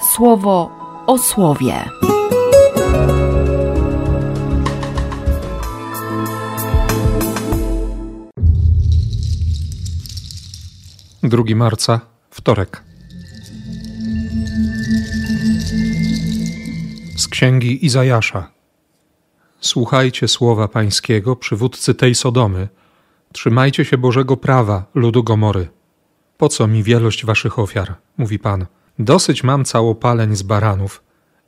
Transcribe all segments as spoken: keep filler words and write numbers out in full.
słowo o słowie. drugiego marca, wtorek. Z księgi Izajasza. Słuchajcie słowa Pańskiego, przywódcy tej Sodomy. Trzymajcie się Bożego prawa, ludu Gomory. Po co mi wielość waszych ofiar, mówi Pan. Dosyć mam całopaleń z baranów.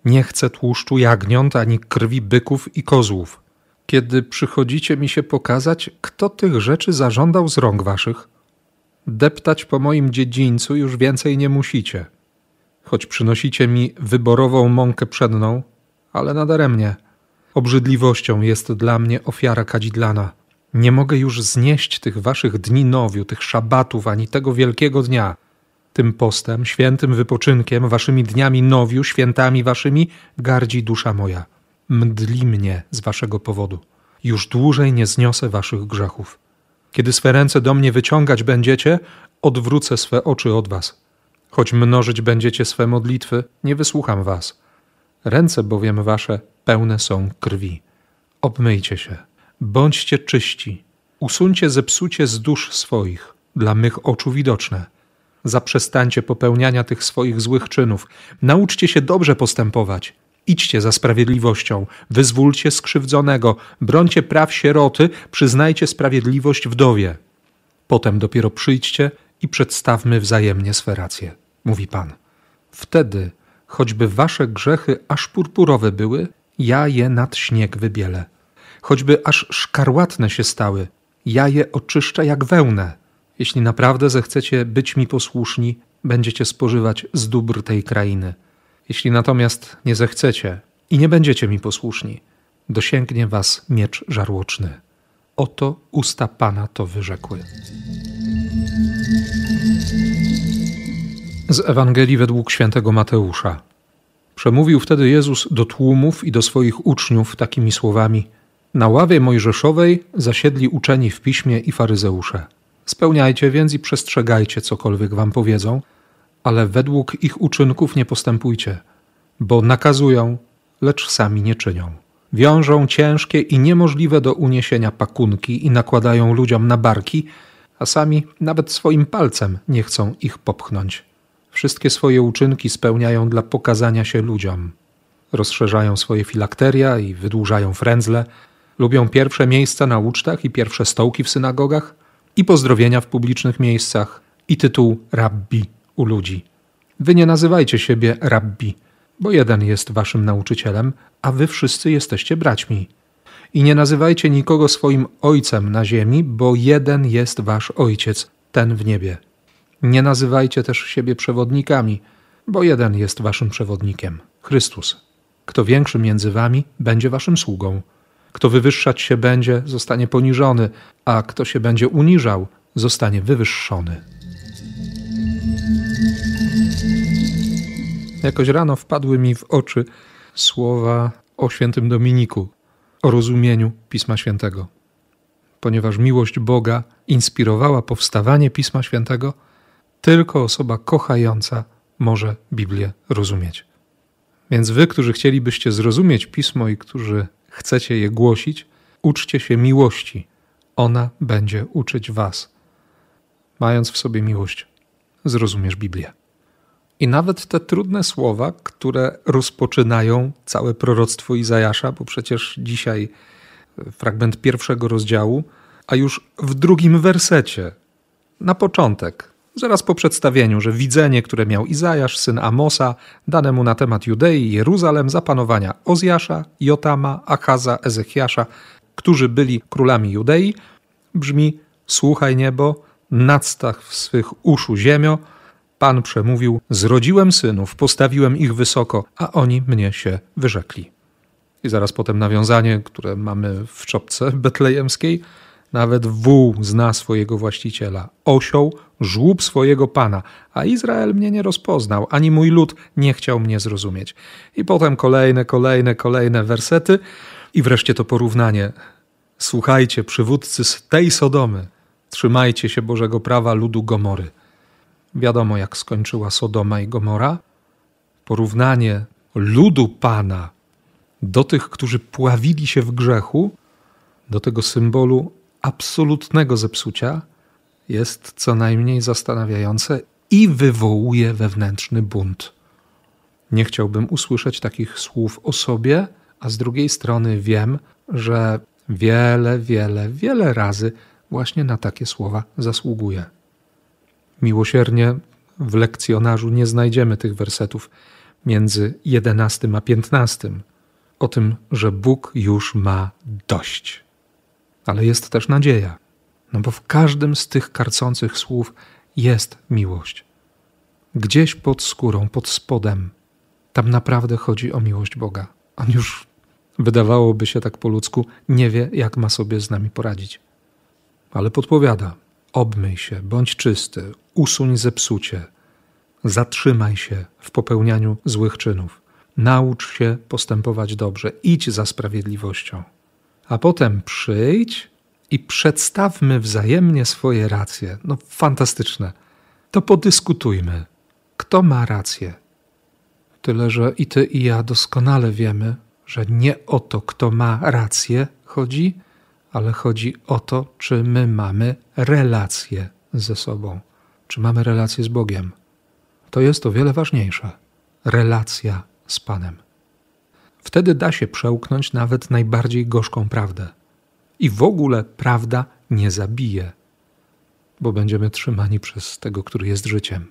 Nie chcę tłuszczu jagniąt, ani krwi byków i kozłów. Kiedy przychodzicie mi się pokazać, kto tych rzeczy zażądał z rąk waszych? Deptać po moim dziedzińcu już więcej nie musicie. Choć przynosicie mi wyborową mąkę pszenną, ale nadaremnie. Obrzydliwością jest dla mnie ofiara kadzidlana. Nie mogę już znieść tych waszych dni nowiu, tych szabatów, ani tego wielkiego dnia. Tym postem, świętym wypoczynkiem, waszymi dniami nowiu, świętami waszymi, gardzi dusza moja. Mdli mnie z waszego powodu. Już dłużej nie zniosę waszych grzechów. Kiedy swe ręce do mnie wyciągać będziecie, odwrócę swe oczy od was. Choć mnożyć będziecie swe modlitwy, nie wysłucham was. Ręce bowiem wasze pełne są krwi. Obmyjcie się, bądźcie czyści. Usuńcie zepsucie z dusz swoich, dla mych oczu widoczne. Zaprzestańcie popełniania tych swoich złych czynów. Nauczcie się dobrze postępować. Idźcie za sprawiedliwością, wyzwólcie skrzywdzonego, brońcie praw sieroty, przyznajcie sprawiedliwość wdowie. Potem dopiero przyjdźcie i przedstawmy wzajemnie swe racje, mówi Pan. Wtedy, choćby wasze grzechy aż purpurowe były, ja je nad śnieg wybielę. Choćby aż szkarłatne się stały, ja je oczyszczę jak wełnę. Jeśli naprawdę zechcecie być mi posłuszni, będziecie spożywać z dóbr tej krainy. Jeśli natomiast nie zechcecie i nie będziecie mi posłuszni, dosięgnie was miecz żarłoczny. Oto usta Pana to wyrzekły. Z Ewangelii według świętego Mateusza. Przemówił wtedy Jezus do tłumów i do swoich uczniów takimi słowami: Na ławie mojżeszowej zasiedli uczeni w piśmie i faryzeusze. Spełniajcie więc i przestrzegajcie, cokolwiek wam powiedzą, ale według ich uczynków nie postępujcie, bo nakazują, lecz sami nie czynią. Wiążą ciężkie i niemożliwe do uniesienia pakunki i nakładają ludziom na barki, a sami nawet swoim palcem nie chcą ich popchnąć. Wszystkie swoje uczynki spełniają dla pokazania się ludziom. Rozszerzają swoje filakteria i wydłużają frędzle, lubią pierwsze miejsca na ucztach i pierwsze stołki w synagogach i pozdrowienia w publicznych miejscach i tytuł rabbi u ludzi. Wy nie nazywajcie siebie rabbi, bo jeden jest waszym nauczycielem, a wy wszyscy jesteście braćmi. I nie nazywajcie nikogo swoim ojcem na ziemi, bo jeden jest wasz ojciec, ten w niebie. Nie nazywajcie też siebie przewodnikami, bo jeden jest waszym przewodnikiem, Chrystus. Kto większy między wami, będzie waszym sługą. Kto wywyższać się będzie, zostanie poniżony, a kto się będzie uniżał, zostanie wywyższony. Jakoś rano wpadły mi w oczy słowa o świętym Dominiku, o rozumieniu Pisma Świętego. Ponieważ miłość Boga inspirowała powstawanie Pisma Świętego, tylko osoba kochająca może Biblię rozumieć. Więc wy, którzy chcielibyście zrozumieć Pismo i którzy chcecie je głosić, uczcie się miłości. Ona będzie uczyć was. Mając w sobie miłość, zrozumiesz Biblię. I nawet te trudne słowa, które rozpoczynają całe proroctwo Izajasza, bo przecież dzisiaj fragment pierwszego rozdziału, a już w drugim wersecie, na początek, zaraz po przedstawieniu, że widzenie, które miał Izajasz, syn Amosa, dane mu na temat Judei i Jeruzalem za panowania Ozjasza, Jotama, Achaza, Ezechiasza, którzy byli królami Judei, brzmi: Słuchaj niebo, nadstaw w swych uszu ziemio. Pan przemówił: Zrodziłem synów, postawiłem ich wysoko, a oni mnie się wyrzekli. I zaraz potem nawiązanie, które mamy w czopce betlejemskiej: Nawet wół zna swojego właściciela, osioł żłób swojego pana, a Izrael mnie nie rozpoznał, ani mój lud nie chciał mnie zrozumieć. I potem kolejne, kolejne, kolejne wersety i wreszcie to porównanie. Słuchajcie, przywódcy z tej Sodomy, trzymajcie się Bożego prawa ludu Gomory. Wiadomo, jak skończyła Sodoma i Gomora. porównanie ludu Pana do tych, którzy pławili się w grzechu, do tego symbolu absolutnego zepsucia, jest co najmniej zastanawiające i wywołuje wewnętrzny bunt. Nie chciałbym usłyszeć takich słów o sobie, a z drugiej strony wiem, że wiele, wiele, wiele razy właśnie na takie słowa zasługuję. Miłosiernie w lekcjonarzu nie znajdziemy tych wersetów między jedenastym a piętnastym o tym, że Bóg już ma dość. Ale jest też nadzieja, no bo w każdym z tych karcących słów jest miłość. Gdzieś pod skórą, pod spodem, tam naprawdę chodzi o miłość Boga. On już, wydawałoby się tak po ludzku, nie wie, jak ma sobie z nami poradzić. Ale podpowiada: obmyj się, bądź czysty, usuń zepsucie, zatrzymaj się w popełnianiu złych czynów, naucz się postępować dobrze, idź za sprawiedliwością. A potem przyjdź i przedstawmy wzajemnie swoje racje. No fantastyczne. To podyskutujmy. Kto ma rację? Tyle, że i ty, i ja doskonale wiemy, że nie o to, kto ma rację, chodzi, ale chodzi o to, czy my mamy relacje ze sobą, czy mamy relacje z Bogiem. To jest o wiele ważniejsze. Relacja z Panem. Wtedy da się przełknąć nawet najbardziej gorzką prawdę. I w ogóle prawda nie zabije, bo będziemy trzymani przez tego, który jest życiem.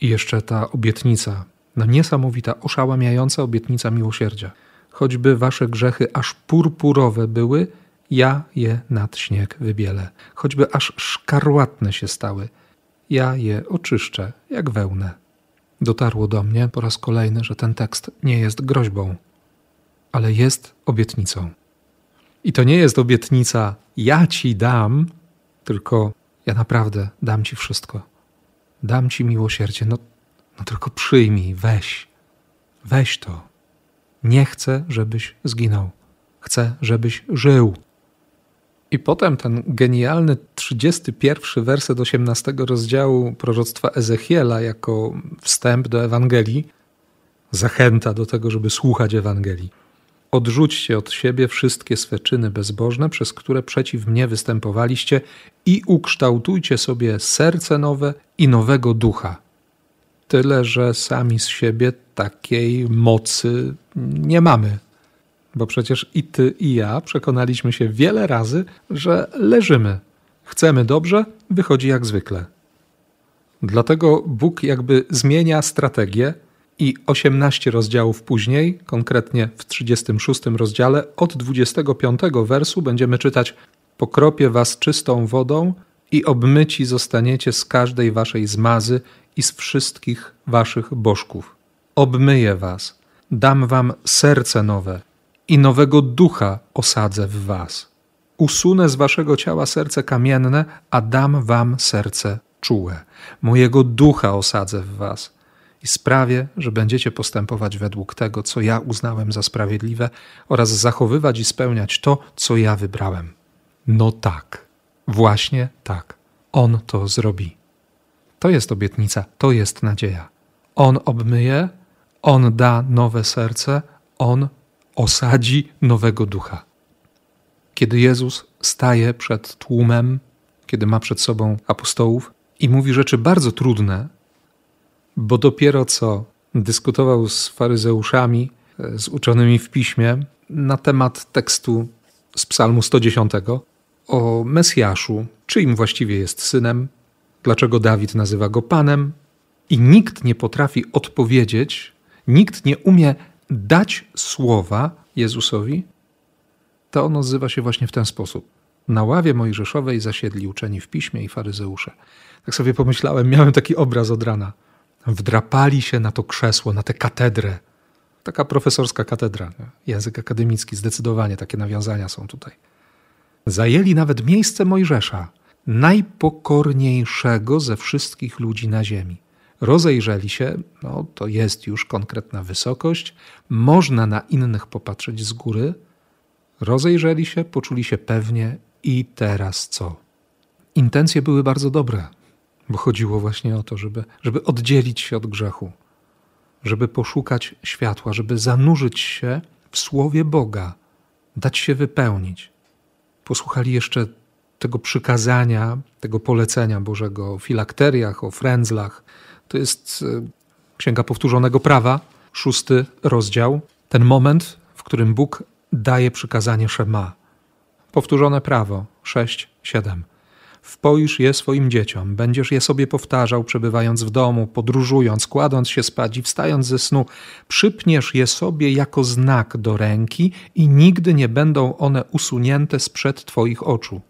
I jeszcze ta obietnica, no niesamowita, oszałamiająca obietnica miłosierdzia. Choćby wasze grzechy aż purpurowe były, ja je nad śnieg wybielę. Choćby aż szkarłatne się stały, ja je oczyszczę jak wełnę. Dotarło do mnie po raz kolejny, że ten tekst nie jest groźbą, ale jest obietnicą. I to nie jest obietnica ja ci dam, tylko ja naprawdę dam ci wszystko. Dam ci miłosierdzie, no, no tylko przyjmij, weź, weź to. Nie chcę, żebyś zginął, chcę, żebyś żył. I potem ten genialny trzydziesty pierwszy werset osiemnastego rozdziału proroctwa Ezechiela jako wstęp do Ewangelii, zachęta do tego, żeby słuchać Ewangelii. Odrzućcie od siebie wszystkie swe czyny bezbożne, przez które przeciw mnie występowaliście, i ukształtujcie sobie serce nowe i nowego ducha. Tyle, że sami z siebie takiej mocy nie mamy. Bo przecież i ty, i ja przekonaliśmy się wiele razy, że leżymy. Chcemy dobrze, wychodzi jak zwykle. Dlatego Bóg jakby zmienia strategię i osiemnaście rozdziałów później, konkretnie w trzydziestym szóstym rozdziale, od dwudziestego piątego wersu będziemy czytać: pokropię was czystą wodą i obmyci zostaniecie z każdej waszej zmazy i z wszystkich waszych bożków. Obmyję was, dam wam serce nowe i nowego ducha osadzę w was. Usunę z waszego ciała serce kamienne, a dam wam serce czułe. Mojego ducha osadzę w was i sprawię, że będziecie postępować według tego, co ja uznałem za sprawiedliwe, oraz zachowywać i spełniać to, co ja wybrałem. No tak, właśnie tak. On to zrobi. To jest obietnica, to jest nadzieja. On obmyje, on da nowe serce, on osadzi nowego ducha. Kiedy Jezus staje przed tłumem, kiedy ma przed sobą apostołów i mówi rzeczy bardzo trudne, bo dopiero co dyskutował z faryzeuszami, z uczonymi w piśmie na temat tekstu z Psalmu sto dziesiątego o Mesjaszu, czyim właściwie jest synem, dlaczego Dawid nazywa go Panem, i nikt nie potrafi odpowiedzieć, nikt nie umie dać słowa Jezusowi, to on odzywa się właśnie w ten sposób. Na ławie mojżeszowej zasiedli uczeni w piśmie i faryzeusze. Tak sobie pomyślałem, miałem taki obraz od rana. Wdrapali się na to krzesło, na tę katedrę. Taka profesorska katedra, nie? Język akademicki, zdecydowanie takie nawiązania są tutaj. Zajęli nawet miejsce Mojżesza, najpokorniejszego ze wszystkich ludzi na ziemi. Rozejrzeli się, no to jest już konkretna wysokość, można na innych popatrzeć z góry. Rozejrzeli się, poczuli się pewnie i teraz co? Intencje były bardzo dobre, bo chodziło właśnie o to, żeby, żeby oddzielić się od grzechu. żeby poszukać światła, żeby zanurzyć się w Słowie Boga, dać się wypełnić. Posłuchali jeszcze tego przykazania, tego polecenia Bożego o filakteriach, o frędzlach. To jest Księga Powtórzonego Prawa, szósty rozdział. Ten moment, w którym Bóg daje przykazanie Szema. Powtórzone Prawo, sześć, siedem. Wpoisz je swoim dzieciom, będziesz je sobie powtarzał, przebywając w domu, podróżując, kładąc się spać i wstając ze snu. Przypniesz je sobie jako znak do ręki i nigdy nie będą one usunięte sprzed twoich oczu.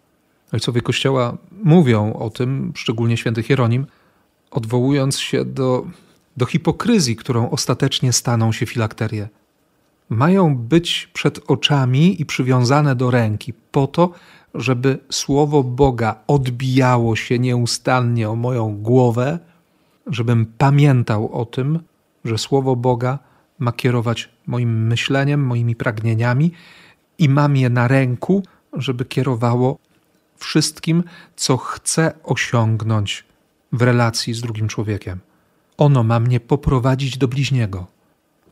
Ojcowie Kościoła mówią o tym, szczególnie święty Hieronim, odwołując się do, do hipokryzji, którą ostatecznie staną się filakterie. Mają być przed oczami i przywiązane do ręki po to, żeby Słowo Boga odbijało się nieustannie o moją głowę, żebym pamiętał o tym, że Słowo Boga ma kierować moim myśleniem, moimi pragnieniami i mam je na ręku, żeby kierowało wszystkim, co chcę osiągnąć w relacji z drugim człowiekiem. Ono ma mnie poprowadzić do bliźniego.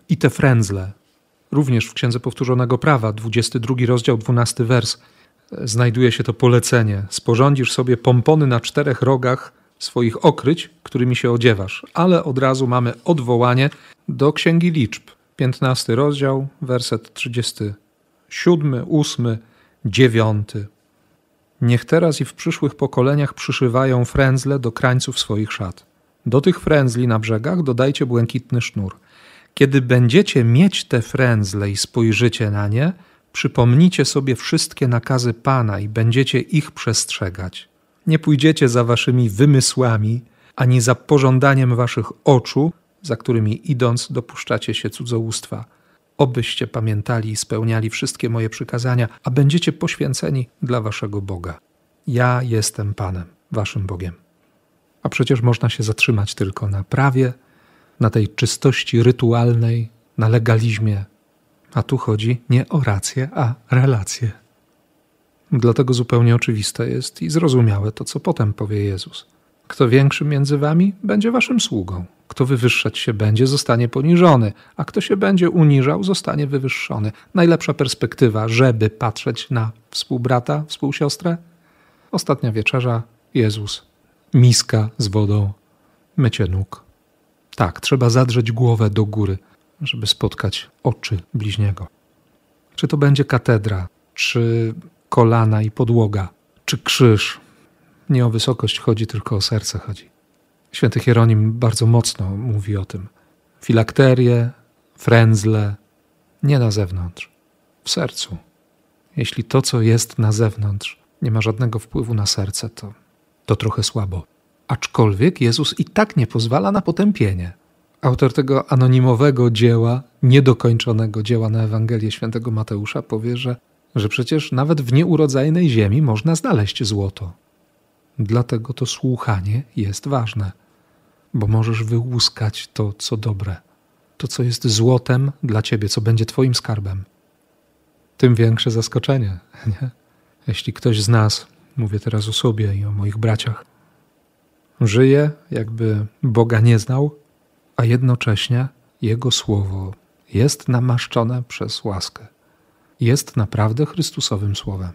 I te frędzle, również w Księdze Powtórzonego Prawa, dwudziesty drugi rozdział, dwunasty wers, znajduje się to polecenie. Sporządzisz sobie pompony na czterech rogach swoich okryć, którymi się odziewasz. Ale od razu mamy odwołanie do Księgi Liczb. piętnasty rozdział, werset trzydziesty siódmy, ósmy, dziewiąty. Niech teraz i w przyszłych pokoleniach przyszywają frędzle do krańców swoich szat. Do tych frędzli na brzegach dodajcie błękitny sznur. Kiedy będziecie mieć te frędzle i spojrzycie na nie, przypomnijcie sobie wszystkie nakazy Pana i będziecie ich przestrzegać. Nie pójdziecie za waszymi wymysłami, ani za pożądaniem waszych oczu, za którymi idąc dopuszczacie się cudzołóstwa. Obyście pamiętali i spełniali wszystkie moje przykazania, a będziecie poświęceni dla waszego Boga. Ja jestem Panem, waszym Bogiem. A przecież można się zatrzymać tylko na prawie, na tej czystości rytualnej, na legalizmie. A tu chodzi nie o rację, a relację. Dlatego zupełnie oczywiste jest i zrozumiałe to, co potem powie Jezus. Kto większy między wami, będzie waszym sługą. Kto wywyższać się będzie, zostanie poniżony, a kto się będzie uniżał, zostanie wywyższony. Najlepsza perspektywa, żeby patrzeć na współbrata, współsiostrę. Ostatnia wieczerza, Jezus, miska z wodą, mycie nóg. Tak, trzeba zadrzeć głowę do góry, żeby spotkać oczy bliźniego. Czy to będzie katedra, czy kolana i podłoga, czy krzyż. Nie o wysokość chodzi, tylko o serce chodzi. Święty Hieronim bardzo mocno mówi o tym. Filakterie, frędzle, nie na zewnątrz, w sercu. Jeśli to, co jest na zewnątrz, nie ma żadnego wpływu na serce, to, to trochę słabo. Aczkolwiek Jezus i tak nie pozwala na potępienie. Autor tego anonimowego dzieła, niedokończonego dzieła na Ewangelię świętego Mateusza powie, że, że przecież nawet w nieurodzajnej ziemi można znaleźć złoto. Dlatego to słuchanie jest ważne, bo możesz wyłuskać to, co dobre, to, co jest złotem dla ciebie, co będzie twoim skarbem. Tym większe zaskoczenie, nie? Jeśli ktoś z nas, mówię teraz o sobie i o moich braciach, żyje, jakby Boga nie znał, a jednocześnie Jego Słowo jest namaszczone przez łaskę. Jest naprawdę Chrystusowym Słowem.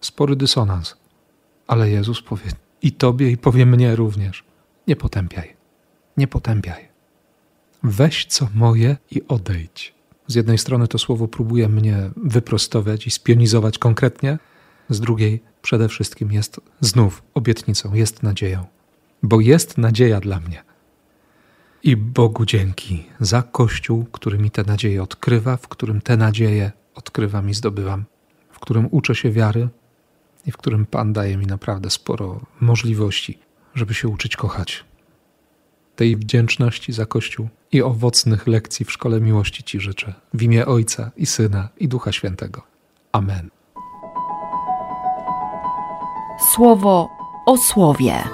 Spory dysonans, ale Jezus powie i tobie, i powie mnie również. Nie potępiaj, nie potępiaj. Weź co moje i odejdź. Z jednej strony to Słowo próbuje mnie wyprostować i spionizować konkretnie, z drugiej przede wszystkim jest znów obietnicą, jest nadzieją. Bo jest nadzieja dla mnie. I Bogu dzięki za Kościół, który mi te nadzieje odkrywa, w którym te nadzieje odkrywam i zdobywam, w którym uczę się wiary i w którym Pan daje mi naprawdę sporo możliwości, żeby się uczyć kochać. Tej wdzięczności za Kościół i owocnych lekcji w Szkole Miłości Ci życzę. W imię Ojca i Syna i Ducha Świętego. Amen. Słowo o słowie.